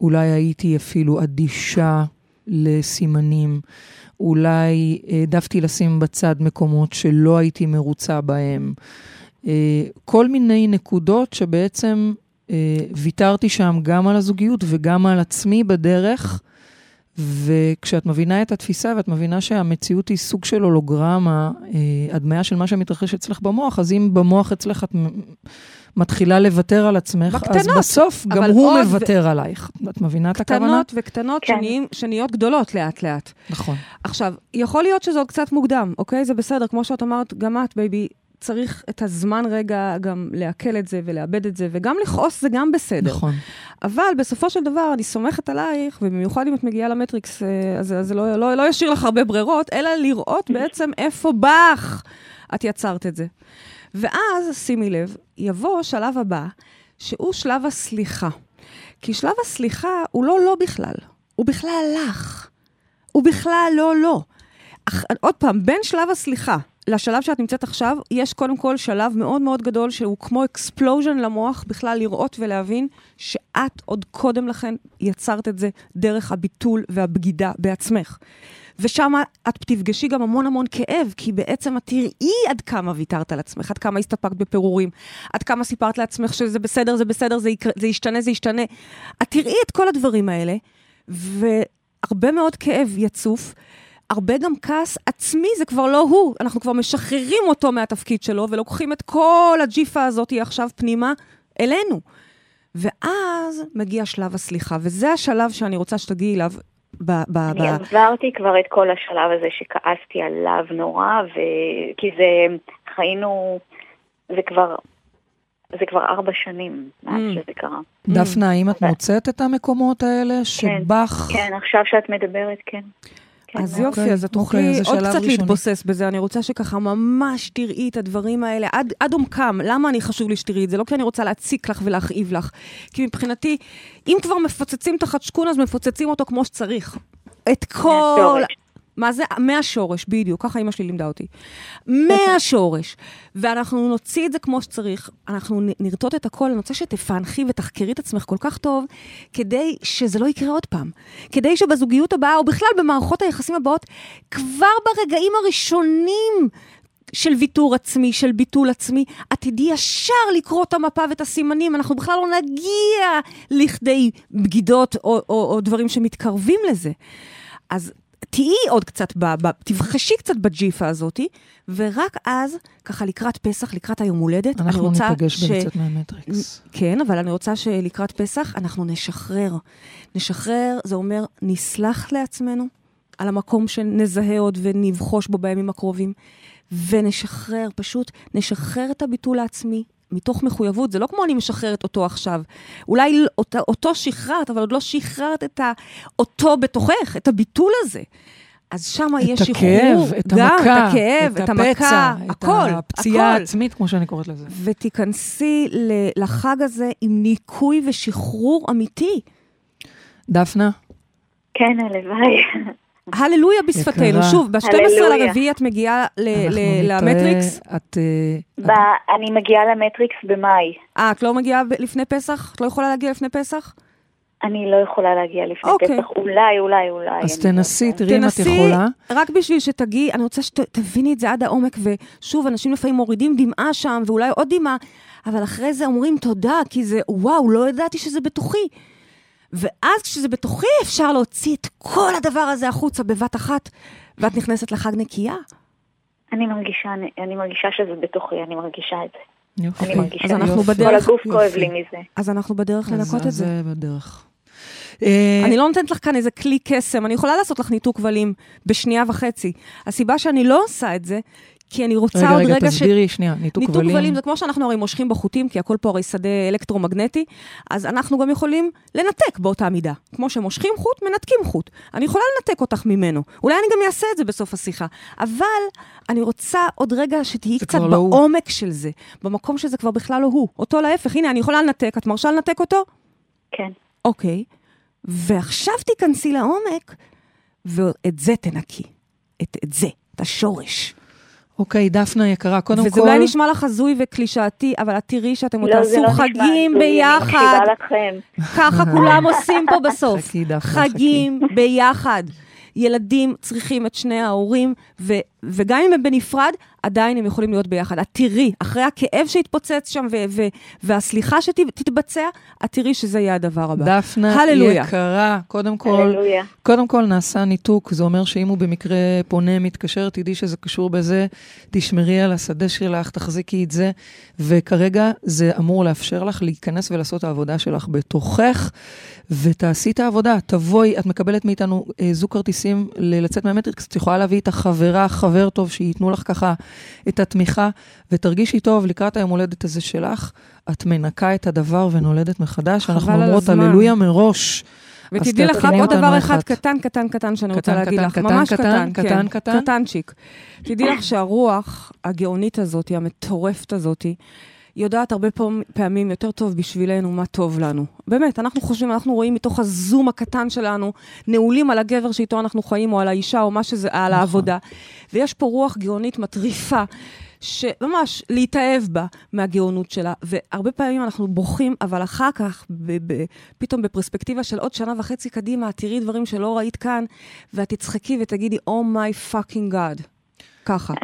אולי הייתי אפילו אדישה לסימנים, אולי העדפתי לשים בצד מקומות שלא הייתי מרוצה בהם. כל מיני נקודות שבעצם ויתרתי שם גם על הזוגיות וגם על עצמי בדרך, וכשאת מבינה את התפיסה ואת מבינה שהמציאות היא סוג של הולוגרמה, הדמיה של מה שמתרחש אצלך במוח, אז אם במוח אצלך את מתחילה לוותר על עצמך, בקטנות, אז בסוף גם הוא מוותר ו... עלייך. את מבינה את הכוונה? קטנות וקטנות כן. שניים, שניות גדולות לאט לאט. נכון. עכשיו, יכול להיות שזה עוד קצת מוקדם, אוקיי? זה בסדר, כמו שאת אמרת, גם את, בייבי, צריך את הזמן רגע גם להקל את זה ולאבד את זה, וגם לכעוס זה גם בסדר. נכון. אבל בסופו של דבר, אני סומכת עלייך, ובמיוחד אם את מגיעה למטריקס, אז זה לא, לא, לא ישאיר לך הרבה ברירות, אלא לראות בעצם איפה בך את יצרת את זה. ואז, שימי לב, יבוא שלב הבא, שהוא שלב הסליחה. כי שלב הסליחה הוא לא לא בכלל. הוא בכלל לך. הוא בכלל לא לא. עוד פעם, בין שלב הסליחה לשלב שאת נמצאת עכשיו, יש קודם כל שלב מאוד מאוד גדול, שהוא כמו אקספלוז'ן למוח, בכלל לראות ולהבין שאת עוד קודם לכן יצרת את זה דרך הביטול והבגידה בעצמך. ושם את תפגשי גם המון המון כאב, כי בעצם את תראי עד כמה ויתרת על עצמך, עד כמה הסתפקת בפירורים, עד כמה סיפרת לעצמך שזה בסדר, זה בסדר, זה, יקר, זה ישתנה, זה ישתנה. את תראי את כל הדברים האלה, והרבה מאוד כאב יצוף, הרבה גם כעס עצמי, זה כבר לא הוא, אנחנו כבר משחררים אותו מהתפקיד שלו, ולוקחים את כל הג'יפה הזאת עכשיו פנימה אלינו. ואז מגיע שלב הסליחה, וזה השלב שאני רוצה שתגיעי אליו, ב- ב- אני ב- עברתי כבר את כל השלב הזה שכעסתי עליו נורא, ו- כי זה חיינו, זה כבר, זה כבר ארבע שנים מאז mm. שזה קרה. דפנה, האם mm. את מוצאת את המקומות האלה שבך? כן, כן, עכשיו שאת מדברת, כן. אז יופי, אז את תוכלי עוד קצת להתבוסס בזה, אני רוצה שככה ממש תראי את הדברים האלה, עד עומקם, למה אני חשוב לי שתראי את זה? לא כי אני רוצה להציק לך ולהכאיב לך, כי מבחינתי, אם כבר מפוצצים תחת שקון, אז מפוצצים אותו כמו שצריך. את כל... מה זה? מהשורש, בדיוק, ככה אמא שלי לימדה אותי. מהשורש. ואנחנו נוציא את זה כמו שצריך, אנחנו נרטוט את הכל, אני רוצה שתפענחי ותחקרי את עצמך כל כך טוב, כדי שזה לא יקרה עוד פעם. כדי שבזוגיות הבאה, או בכלל במערכות היחסים הבאות, כבר ברגעים הראשונים של ויתור עצמי, של ביטול עצמי, את תדעי ישר לקרוא את המפה ואת הסימנים, אנחנו בכלל לא נגיע לכדי בגידות, או, או, או דברים שמתקרבים לזה. אז תהיי עוד קצת, תבחשי קצת בג'יפה הזאת, ורק אז, ככה לקראת פסח, לקראת היום הולדת, אנחנו נפגש במצאת מהמטריקס. כן, אבל אני רוצה שלקראת פסח, אנחנו נשחרר. נשחרר, זה אומר, נסלח לעצמנו, על המקום שנזהה עוד ונבחוש בו בימים הקרובים, ונשחרר, פשוט נשחרר את הביטול העצמי, מתוך מחויבות, זה לא כמו אני משחררת אותו עכשיו, אולי אותו, אותו שחררת, אבל עוד לא שחררת את ה, אותו בתוכך, את הביטול הזה. אז שם יש שחרור, את גם המכה, את הכאב, את, את המכה, הפצע, הכל, את הפציעה העצמית, כמו שאני קוראת לזה. ותיכנסי לחג הזה עם ניקוי ושחרור אמיתי. דפנה? כן, הלוואי. הללויה בשפתנו, שוב, ב-שתים עשרה הרביעי את מגיעה למטריקס? אני מגיעה למטריקס במאי. אה, את לא מגיעה לפני פסח? את לא יכולה להגיע לפני פסח? אני לא יכולה להגיע לפני פסח, אולי, אולי, אולי. אז תנסי, תראי אם את יכולה. רק בשביל שתגיעי, אני רוצה שתביני את זה עד העומק, ושוב, אנשים לפעמים מורידים דמעה שם, ואולי עוד דמעה, אבל אחרי זה אומרים תודה, כי זה, וואו, לא ידעתי שזה בתוכי. ואז כשזה בתוכי אפשר להוציא את כל הדבר הזה החוצה בבת אחת, ואת נכנסת לחג נקייה. אני מרגישה, אני מרגישה שזה בתוכי, אני מרגישה את זה. יופי. אני מרגישה את זה. כל הגוף כואב לי מזה. אז אנחנו בדרך לנקות את זה. אז זה בדרך. אני לא נותנת לך כאן איזה כלי קסם, אני יכולה לעשות לך ניתוק וולים בשנייה וחצי. הסיבה שאני לא עושה את זה, כי אני רוצה עוד רגע ש... רגע, תסבירי, שנייה, ניתוק וולים. זה כמו שאנחנו הרי מושכים בחוטים, כי הכל פה הרי שדה אלקטרומגנטי, אז אנחנו גם יכולים לנתק באותה מידה. כמו שמושכים חוט, מנתקים חוט. אני יכולה לנתק אותך ממנו. אולי אני גם אעשה את זה בסוף השיחה. אבל אני רוצה עוד רגע שתהיי קצת בעומק של זה. במקום שזה כבר בכלל לא הוא. אותו להפך. הנה, אני יכולה לנתק. את מרשה לנתק אותו? כן. אוקיי. ועכשיו תיכנסי לעומק, ואת זה תנקי. את, את זה, את השורש. אוקיי, דפנה יקרה, קודם וזה כל... וזה אולי נשמע לך הזוי וקלישאתי, אבל את תראי שאתם לא, תעשו לא חגים נשמע, ביחד. ככה כולם עושים פה בסוף. חכי, דפנה, חגים חכי. ביחד. ילדים צריכים את שני ההורים, ו- וגם אם הם בנפרד, עדיין הם יכולים להיות ביחד. את תראי, אחרי הכאב שהתפוצץ שם, ו- ו- והסליחה שתתבצע, את תראי שזה יהיה הדבר הבא. דפנה הללויה. יקרה, קודם כל, הללויה. קודם כל נעשה ניתוק, זה אומר שאם הוא במקרה פונה, מתקשר, תדעי שזה קשור בזה, תשמרי על השדה שלך, תחזיקי את זה, וכרגע זה אמור לאפשר לך להיכנס ולעשות העבודה שלך בתוכך, ותעשי את העבודה, תבואי, את מקבלת מאיתנו זוג כרטיסים לצאת מהמטריקס, את יכולה להביא את החברה, חבר טוב, שייתנו לך ככה את התמיכה, ותרגישי טוב לקראת היום הולדת הזה שלך, את מנקה את הדבר ונולדת מחדש, אנחנו אומרות הללויה מראש. ותדעי לך עוד דבר אחד קטן, קטן, קטן, שאני רוצה להגיד לך, ממש קטן, קטן, קטן, קטן צ'יק. תדעי לך שהרוח הגאונית הזאת, המטורפת הזאת, יודעת הרבה פעמים יותר טוב בשבילנו מה טוב לנו. באמת, אנחנו חושבים, אנחנו רואים מתוך הזום הקטן שלנו, נעולים על הגבר שאיתו אנחנו חיים, או על האישה, או מה שזה, על העבודה. ויש פה רוח גאונית מטריפה, שממש להתאהב בה מהגאונות שלה, והרבה פעמים אנחנו בוכים, אבל אחר כך, ב- ב- פתאום בפרספקטיבה של עוד שנה וחצי קדימה, תראי דברים שלא ראית כאן, ואת תצחקי ותגידי, oh my fucking god. ככה.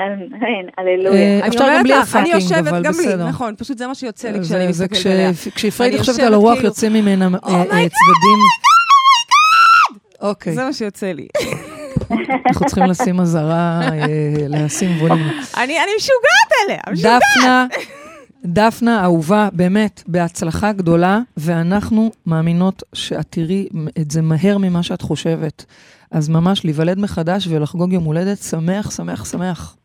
אללויה. אפשר גם בלי הפאקינג, אבל בסדר. נכון, פשוט זה מה שיוצא לי כשאני מסתכלת עליה. כשפריד חושבת על הרוח, יוצא ממנה צדדים. אוקיי. זה מה שיוצא לי. אנחנו צריכים לשים אזהרה, לשים ווליום. אני משוגעת עליה. דפנה, דפנה, אהובה, באמת, בהצלחה גדולה, ואנחנו מאמינות שאת תראי את זה מהר ממה שאת חושבת. אז ממש להיוולד מחדש ולחגוג יום הולדת, שמח, שמח, שמח.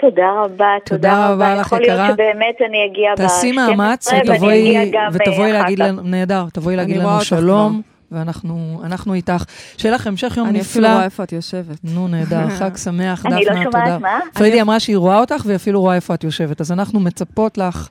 תודה רבה, תודה רבה. יכול להיות שבאמת אני אגיע ב... תעשי מאמץ ותבואי להגיד לנו, נהדר, תבואי להגיד לנו שלום, ואנחנו איתך. שיהיה לך המשך יום נפלא. אני אפילו רואה איפה את יושבת. נו, נהדר, חג שמח, דפנה, תודה. אני לא שומעת מה? פרידי אמרה שהיא רואה אותך, והיא אפילו רואה איפה את יושבת. אז אנחנו מצפות לך,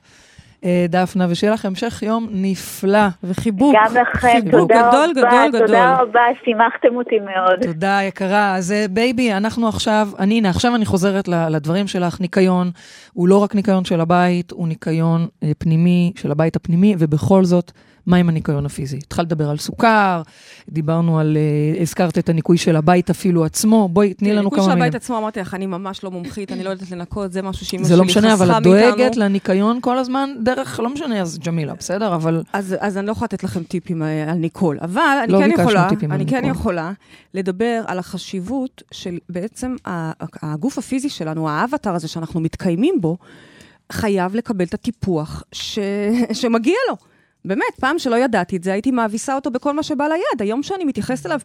דפנה, ושיהיה לך המשך יום נפלא וחיבוק. גם לכם, תודה רבה, תודה רבה, שימחתם אותי מאוד. תודה, יקרה. אז בייבי, אנחנו עכשיו, הנה, עכשיו אני חוזרת לדברים שלך, ניקיון, הוא לא רק ניקיון של הבית, הוא ניקיון פנימי, של הבית הפנימי, ובכל זאת, מה עם הניקיון הפיזי? התחלת לדבר על סוכר, דיברנו על, הזכרת את הניקוי של הבית אפילו עצמו, בואי, תני לנו כמה מילים. הניקוי של הבית עצמו, אמרתי לך, אני ממש לא מומחית, אני לא יודעת לנקות, זה משהו שאימא שלי חסכה מאיתנו. זה לא משנה, אבל את דואגת לניקיון כל הזמן, דרך, לא משנה, אז ג'מילה, בסדר, אבל... אז אני לא יכולה לתת לכם טיפים על ניקול, אבל אני כן יכולה לדבר על החשיבות של בעצם הגוף הפיזי שלנו, האבטר הזה שאנחנו מתקיימים בו, חייב לקבל את הטיפוח שמגיע לו. באמת, פעם שלא ידעתי את זה, הייתי מאביסה אותו בכל מה שבא ליד. היום שאני מתייחסת אליו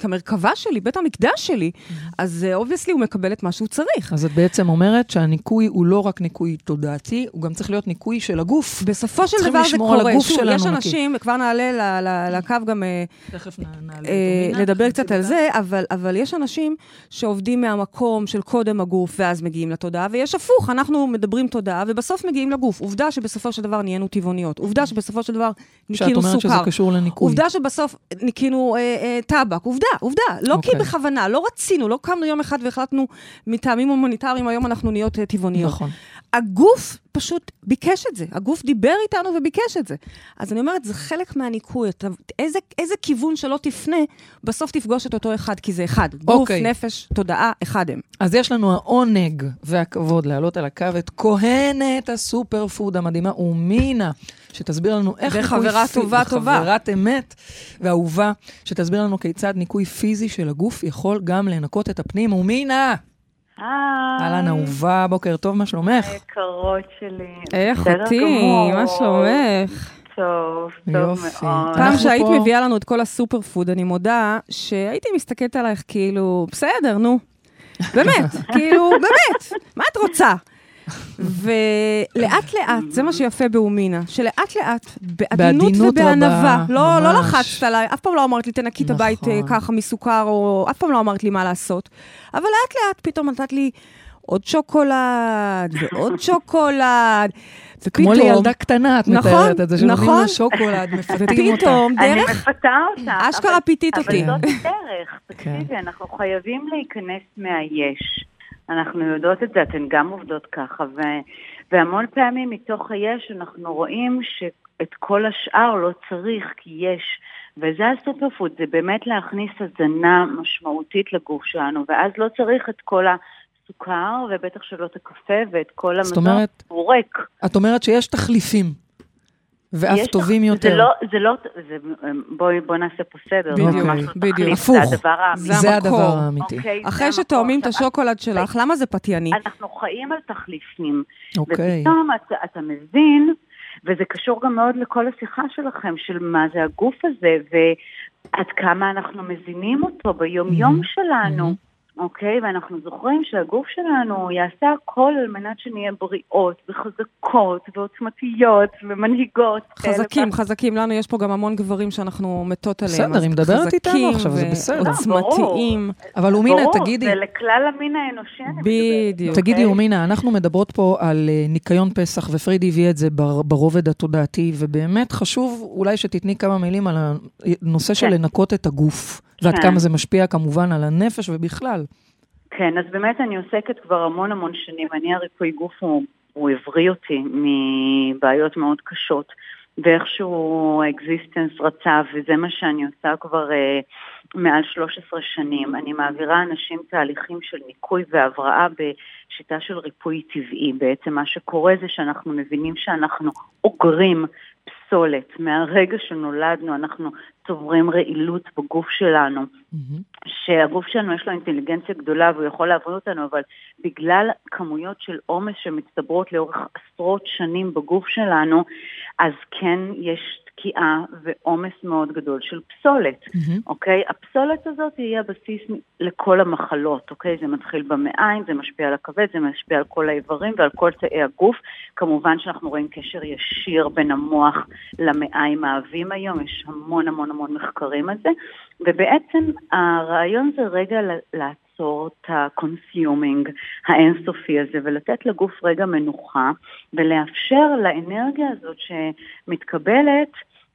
כמרכבה שלי, בית המקדש שלי, אז obviously הוא מקבל את מה שהוא צריך. אז את בעצם אומרת שהניקוי הוא לא רק ניקוי תודעתי, הוא גם צריך להיות ניקוי של הגוף. בסופו של דבר זה קורה. יש אנשים, כבר נעלה לקו גם לדבר קצת על זה, אבל יש אנשים שעובדים מהמקום של קודם הגוף, ואז מגיעים לתודעה, ויש הפוך, אנחנו מדברים תודעה, ובסוף מגיעים לגוף. עובדה שבסופו של דבר נהיינו טבעוניות. עובדה שבסופו בסופו של דבר ניקינו סוכר. עובדה שבסוף ניקינו טבק. עובדה, עובדה. לא כי בכוונה, לא רצינו, לא קמנו יום אחד והחלטנו מטעמים הומניטריים, היום אנחנו נהיות טבעוניות. הגוף פשוט ביקש את זה. הגוף דיבר איתנו וביקש את זה. אז אני אומרת, זה חלק מהניקוי. איזה כיוון שלא תפנה, בסוף תפגוש את אותו אחד, כי זה אחד. גוף, נפש, תודעה, אחד הם. אז יש לנו העונג והכבוד להעלות על הקו את כהנת הסופר פוד המדהימה, אומינה, שתסביר לנו איך ניקוי פיזי. וחברה טובה טובה. וחברת אמת ואהובה, שתסביר לנו כיצד ניקוי פיזי של הגוף יכול גם לנקות את הפנים. אומינה! היי. אהלן אהובה, בוקר טוב, מה שלומך? היקרות שלי. איך אותי, מה שלומך? טוב, טוב מאוד. פעם שהיית מביאה לנו את כל הסופר פוד, אני מודה שהייתי מסתכלת עלייך כאילו, בסדר, נו. באמת, כאילו, באמת. מה את רוצה? ולאט לאט, זה מה שיפה באומינה, שלאט לאט, בעדינות ובענווה, לא לחצת עליי, אף פעם לא אמרת לי תנקי את הבית ככה מסוכר, או אף פעם לא אמרת לי מה לעשות, אבל לאט לאט פתאום נתת לי עוד שוקולד, ועוד שוקולד, כמו לילדה קטנה, את מתארת את זה, שנותנים לה שוקולד, מפתים אותה. פתאום, דרך... אני מפתה אותה. אשכרה פיתית אותי. אבל זאת הדרך, תקשיבי, אנחנו חייבים להיכנס מהיש. אנחנו יודעות את זה, אתן גם עובדות ככה, והמון פעמים מתוך היש אנחנו רואים שאת כל השאר לא צריך, כי יש, וזה הסופרפוד, זה באמת להכניס הזנה משמעותית לגוף שלנו, ואז לא צריך את כל הסוכר, ובטח שלא את הקפה, ואת כל המזון פורק. את אומרת שיש תחליפים. ואף טובים יותר. זה לא, זה לא, זה, בואי, בוא נעשה פה סדר. בדיוק, הפוך. זה הדבר האמיתי. אחרי שתואמים את השוקולד שלך, למה זה פתייני? אנחנו חיים על תחליפים. ופתאום אתה מבין, וזה קשור גם מאוד לכל השיחה שלכם, של מה זה הגוף הזה, ועד כמה אנחנו מזינים אותו ביום יום שלנו. אוקיי? ואנחנו זוכרים שהגוף שלנו יעשה הכל על מנת שנהיה בריאות וחזקות ועוצמתיות ומנהיגות. חזקים, חזקים. לנו יש פה גם המון גברים שאנחנו מתות עליהם. בסדר, היא מדברת איתנו עכשיו, זה בסדר. עוצמתיים. אבל אומינה, תגידי... זה לכלל המין האנושי. בדיוק. תגידי, אומינה, אנחנו מדברות פה על ניקיון פסח, ופרידי הביא את זה ברובד התודעתי, ובאמת חשוב אולי שתתני כמה מילים על הנושא של לנקות את הגוף. ועד כמה זה משפיע כמובן על הנפש ובכלל. כן, אז באמת אני עוסקת כבר המון המון שנים. אני הריפוי גוף הוא, הוא הבריא אותי מבעיות מאוד קשות, ואיכשהו האקזיסטנס רצה, וזה מה שאני עושה כבר אה, מעל שלוש עשרה שנים. אני מעבירה אנשים תהליכים של ניקוי והבראה בשיטה של ריפוי טבעי. בעצם מה שקורה זה שאנחנו מבינים שאנחנו אוגרים פסולת. מהרגע שנולדנו אנחנו צוברים רעילות בגוף שלנו, mm-hmm. שהגוף שלנו יש לו אינטליגנציה גדולה והוא יכול להבריא אותנו, אבל בגלל כמויות של עומס שמצטברות לאורך עשרות שנים בגוף שלנו, אז כן יש תקיעה ועומס מאוד גדול של פסולת, mm-hmm. אוקיי? הפסולת הזאת היא הבסיס לכל המחלות, אוקיי? זה מתחיל במעיים, זה משפיע על הכבד, זה משפיע על כל האיברים ועל כל תאי הגוף. כמובן שאנחנו רואים קשר ישיר בין המוח למעיים העבים היום, יש המון המון המון מחקרים על זה, ובעצם הרעיון זה רגע לעצור את ה-consuming האינסופי הזה, ולתת לגוף רגע מנוחה, ולאפשר לאנרגיה הזאת שמתקבלת,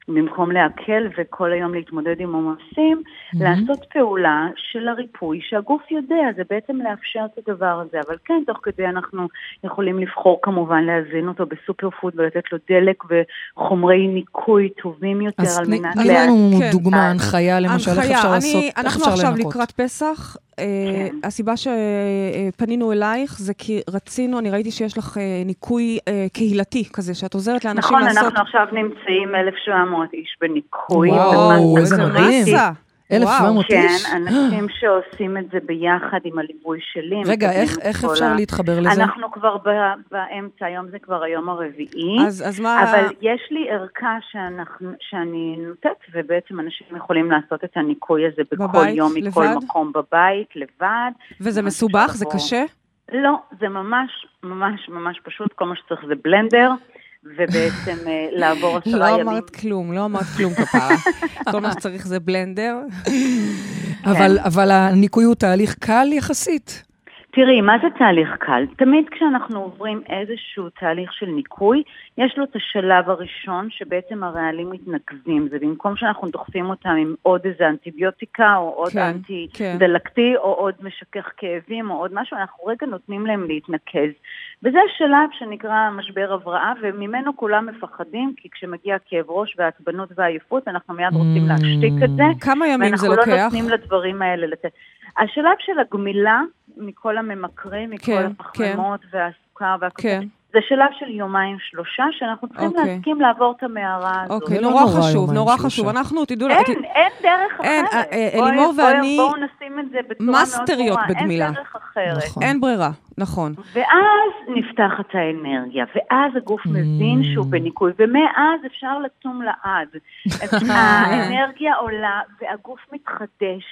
במקום להקל וכל היום להתמודד עם עומסים, mm-hmm. לעשות פעולה של הריפוי שהגוף יודע, זה בעצם לאפשר את הדבר הזה. אבל כן, תוך כדי אנחנו יכולים לבחור כמובן להזין אותו בסופר פוד ולתת לו דלק וחומרי ניקוי טובים יותר על מנת... אז תהיה לנו כן. דוגמה, הנחיה למשל, הנחיה, איך אפשר אני, לעשות, אנחנו אפשר עכשיו לנקות. לקראת פסח, כן. הסיבה שפנינו אלייך זה כי רצינו, אני ראיתי שיש לך ניקוי קהילתי כזה, שאת עוזרת לאנשים נכון, לעשות... נכון, אנחנו עכשיו נמצאים אלף שבע מאות איש בניקוי. וואו, איזה מדהים. אלף שבע מאות כן, איש? כן, אנשים שעושים את זה ביחד עם הליווי שלי. רגע, איך, איך אפשר ה... להתחבר לזה? אנחנו כבר באמצע, היום זה כבר היום הרביעי. אז, אז מה... אבל יש לי ערכה שאנחנו, שאני נותת, ובעצם אנשים יכולים לעשות את הניקוי הזה בכל בבית, יום, לבד? מכל מקום בבית, לבד. וזה מסובך? זה קשה? לא, זה ממש, ממש, ממש פשוט. כל מה שצריך זה בלנדר. ובעצם לעבור עשרה ימים. לא אמרת כלום, לא אמרת כלום כפרה. כל מה שצריך זה בלנדר. אבל הניקוי הוא תהליך קל יחסית. תראי, מה זה תהליך קל? תמיד כשאנחנו עוברים איזשהו תהליך של ניקוי, יש לו את השלב הראשון שבעצם הרעלים מתנקזים. זה במקום שאנחנו דוחפים אותם עם עוד איזה אנטיביוטיקה, או עוד אנטי-דלקתי, או עוד משכך כאבים, או עוד משהו, אנחנו רגע נותנים להם להתנקז. וזה השלב שנקרא משבר הבראה, וממנו כולם מפחדים, כי כשמגיע כאב ראש והעצבנות והעייפות, אנחנו מיד רוצים להשתיק את זה. כמה ימים זה לוקח? ואנחנו לא נותנים לדברים האלה לתת. השלב של הגמילה, מכל הממקרים, מכל כן, הפחמות כן. והסוכר והקופות. כן. זה שלב של יומיים שלושה, שאנחנו צריכים אוקיי. להסכים לעבור את המערה הזאת. אוקיי, נורא, נורא חשוב, נורא שלושה. חשוב. אנחנו, תדעו... אין, ת... אין דרך אין, אחרת. אין, אלימור ואני... בואו נשים את זה בצורה מאוד ברורה. בגמילה. אין דרך אחרת. נכון. אין ברירה, נכון. ואז נפתחת האנרגיה, ואז הגוף mm. מבין שהוא בניקוי, ומאז אפשר לצום לעד. האנרגיה עולה, והגוף מתחדש,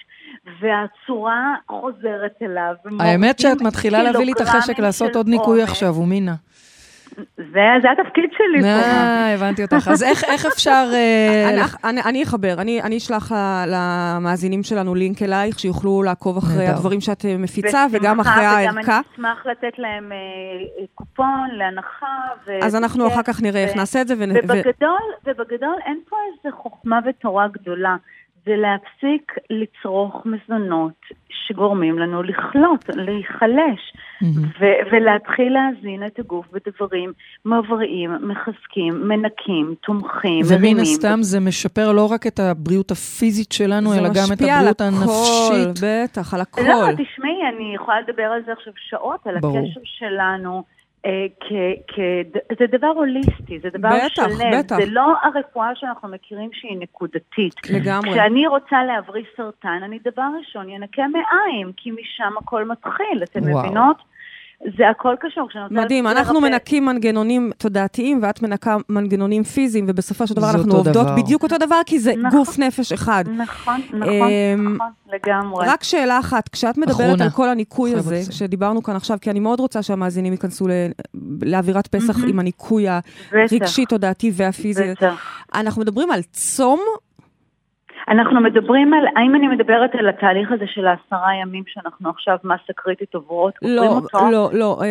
והצורה חוזרת אליו. האמת שאת מתחילה להביא לי את החשק לעשות עוד ניקוי עכשיו, אומינה. זה, זה התפקיד שלי. אה, הבנתי אותך. אז איך, איך אפשר... אני, אני אחבר, אני, אני אשלח למאזינים שלנו לינק אלייך, שיוכלו לעקוב אחרי הדברים שאת מפיצה, וגם אחרי הערכה. וגם אני אשמח לתת להם קופון, להנחה. אז אנחנו אחר כך נראה איך נעשה את זה. ובגדול, ובגדול אין פה איזה חוכמה ותורה גדולה. זה להפסיק לצרוך מזונות שגורמים לנו לחלות, להיחלש, mm-hmm. ו- ולהתחיל להזין את הגוף בדברים מבריאים, מחזקים, מנקים, תומכים, מרימים. ומן הסתם זה משפר לא רק את הבריאות הפיזית שלנו, אלא גם את הבריאות הנפשית. זה משפיע על הכל, בטח, על הכל. לא, תשמעי, אני יכולה לדבר על זה עכשיו שעות, על ברור. הקשר שלנו. זה דבר הוליסטי, זה דבר שלם, זה לא הרפואה שאנחנו מכירים שהיא נקודתית. כשאני רוצה להבריא סרטן, אני דבר ראשון ינקה מעיים, כי משם הכל מתחיל, אתם מבינות? זה הכל קשור. מדהים, אנחנו מנקים מנגנונים תודעתיים, ואת מנקה מנגנונים פיזיים, ובסופו של דבר אנחנו עובדות בדיוק אותו דבר, כי זה גוף נפש אחד. נכון, נכון, נכון, לגמרי. רק שאלה אחת, כשאת מדברת על כל הניקוי הזה, שדיברנו כאן עכשיו, כי אני מאוד רוצה שהמאזינים ייכנסו לאווירת פסח עם הניקוי הרגשי, תודעתי והפיזי. אנחנו מדברים על צום, אנחנו מדברים על, האם אני מדברת על התהליך הזה של העשרה ימים שאנחנו עכשיו מסה קריטית עוברות? לא, לא, לא.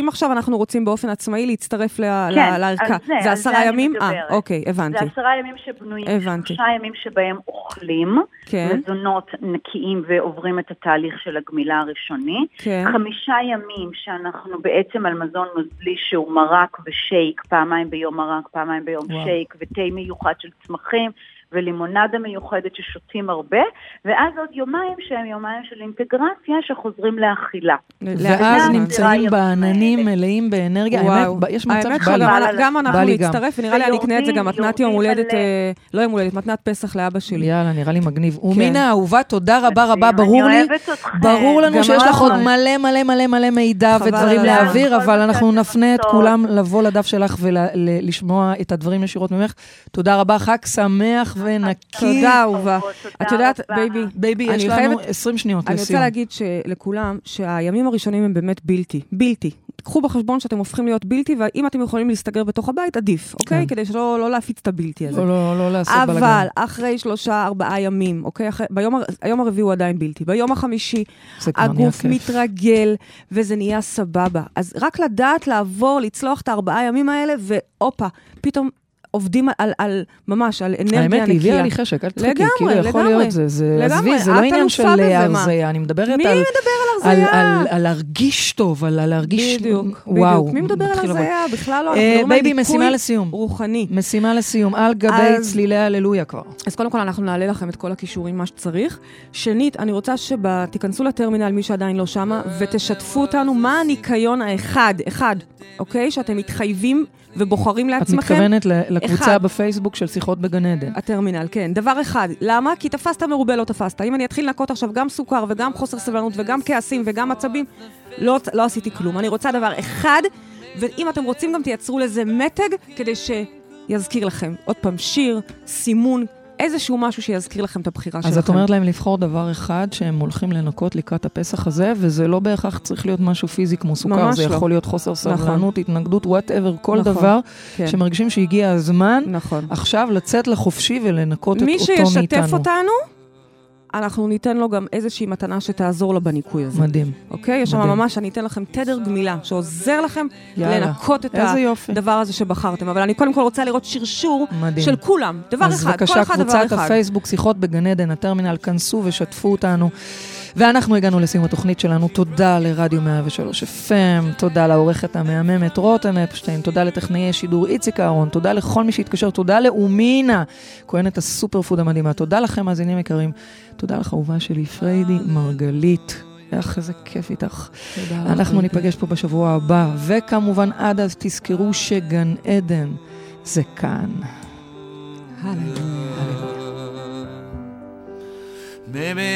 אם עכשיו אנחנו רוצים באופן עצמאי להצטרף לערכה, זה עשרה ימים? אה, אוקיי, הבנתי. זה עשרה ימים שבנויים, שלושה ימים שבהם אוכלים, מזונות נקיים ועוברים את התהליך של הגמילה הראשוני. חמישה ימים שאנחנו בעצם על מזון נוזלי שהוא מרק ושייק, פעמיים ביום מרק, פעמיים ביום שייק, ותי מיוחד של צמחים, ולימונדה מיוחדת ששותים הרבה, ואז עוד יומיים שהם יומיים של אינטגרציה שחוזרים לאכילה. ואז נמצאים בעננים מלאים באנרגיה. יש מצב שגם אנחנו נצטרף, ונראה לי אני אקנה את זה גם מתנת יום הולדת, לא יום הולדת, מתנת פסח לאבא שלי. יאללה, נראה לי מגניב. אומינה אהובה, תודה רבה רבה, ברור לי, ברור לנו שיש לך עוד מלא מלא מלא מלא מידע ודברים להעביר, אבל אנחנו נפנה את כולם לבוא לדף שלך ולשמוע את הדברים ישירות ממך. תודה רבה, חג שמח. ונקי. תודה אהובה. את יודעת, בייבי, בייבי, יש לנו עשרים שניות לסיום. אני רוצה להגיד לכולם שהימים הראשונים הם באמת בלתי, בלתי. תקחו בחשבון שאתם הופכים להיות בלתי, ואם אתם יכולים להסתגר בתוך הבית, עדיף, אוקיי? כדי שלא להפיץ את הבלתי הזה. לא, לא לעשות בלגן. אבל אחרי שלושה, ארבעה ימים, אוקיי? היום הרביעי הוא עדיין בלתי. ביום החמישי, הגוף מתרגל, וזה נהיה סבבה. אז רק לדעת לעבור, לצלוח את הארבעה ימים האלה, ואופה, פתאום עובדים על, על, ממש, על אנרגיה נקייה. האמת, היא הביאה לי חשק, אל תחכי, כאילו יכול להיות זה, זה עזבי, זה לא עניין של הרזיה, אני מדברת על... מי מדבר על הרזיה? על להרגיש טוב, על להרגיש... בדיוק, בדיוק. מי מדבר על הרזיה? בכלל לא... בייבי, משימה לסיום. רוחני. משימה לסיום, על גבי צלילי הללויה כבר. אז קודם כל, אנחנו נעלה לכם את כל הכישורים, מה שצריך. שנית, אני רוצה שתיכנסו לטרמינל, מי שעדיין לא שמה, ותשתפו אותנו מה הניקיון האחד, אחד, אוקיי? שאתם מתחייבים ובוחרים לעצמכם. את מתכוונת לקבוצה בפייסבוק של שיחות בגן עדן. הטרמינל, כן. דבר אחד, למה? כי תפסת מרובה לא תפסת. אם אני אתחיל לנקות עכשיו גם סוכר וגם חוסר סבלנות וגם כעסים וגם עצבים, לא, לא עשיתי כלום. אני רוצה דבר אחד, ואם אתם רוצים גם תייצרו לזה מתג, כדי שיזכיר לכם. עוד פעם, שיר, סימון, איזשהו משהו שיזכיר לכם את הבחירה שלכם. אז את אומרת להם לבחור דבר אחד שהם הולכים לנקות לקראת הפסח הזה, וזה לא בהכרח צריך להיות משהו פיזי כמו סוכר, זה יכול להיות חוסר סבלנות, התנגדות, whatever, כל דבר שמרגישים שהגיע הזמן, עכשיו לצאת לחופשי ולנקות את אותו מאיתנו. מי שישתף אותנו, אנחנו ניתן לו גם איזושהי מתנה שתעזור לו בניקוי הזה. מדהים. אוקיי? יש שם ממש, אני אתן לכם תדר גמילה, שעוזר לכם לנקות את הדבר הזה שבחרתם. אבל אני קודם כל רוצה לראות שרשור של כולם. דבר אחד, כל אחד דבר אחד. אז בבקשה, קבוצת הפייסבוק, שיחות בגן עדן, הטרמינל, כנסו ושתפו אותנו. ואנחנו הגענו לסיום התוכנית שלנו. תודה לרדיו מאה ושלוש אף אם, תודה לעורכת המהממת רותם אפשטיין, תודה לטכנאי השידור איציק אהרון, תודה לכל מי שהתקשר, תודה לאומינה, כהנת הסופר פוד המדהימה, תודה לכם מאזינים יקרים, תודה לך אהובה שלי פריידי מרגלית, איך זה כיף איתך. אנחנו ניפגש פה בשבוע הבא, וכמובן עד אז תזכרו שגן עדן זה כאן. הללויה. Maybe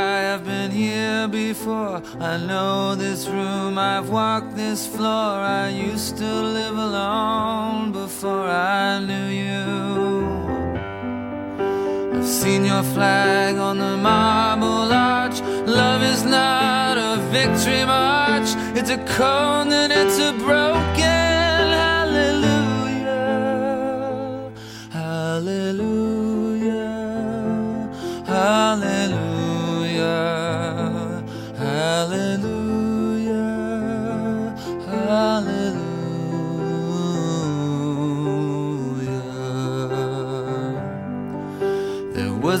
I have been here before. I know this room, I've walked this floor. I used to live alone before I knew you. I've seen your flag on the marble arch. Love is not a victory march. It's a cold and it's a broken hallelujah. Hallelujah. Hallelujah, hallelujah, hallelujah. There was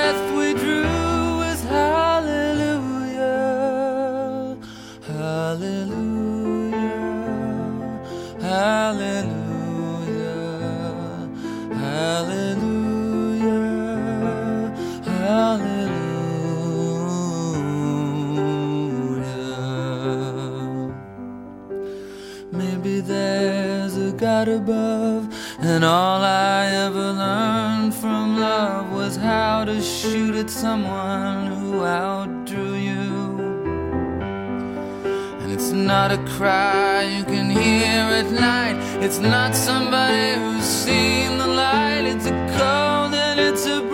we drew was hallelujah, hallelujah, hallelujah, hallelujah, hallelujah. God above. And all I ever learned from love was how to shoot at someone who outdrew you. And it's not a cry you can hear at night. It's not somebody who's seen the light. It's a cold and it's a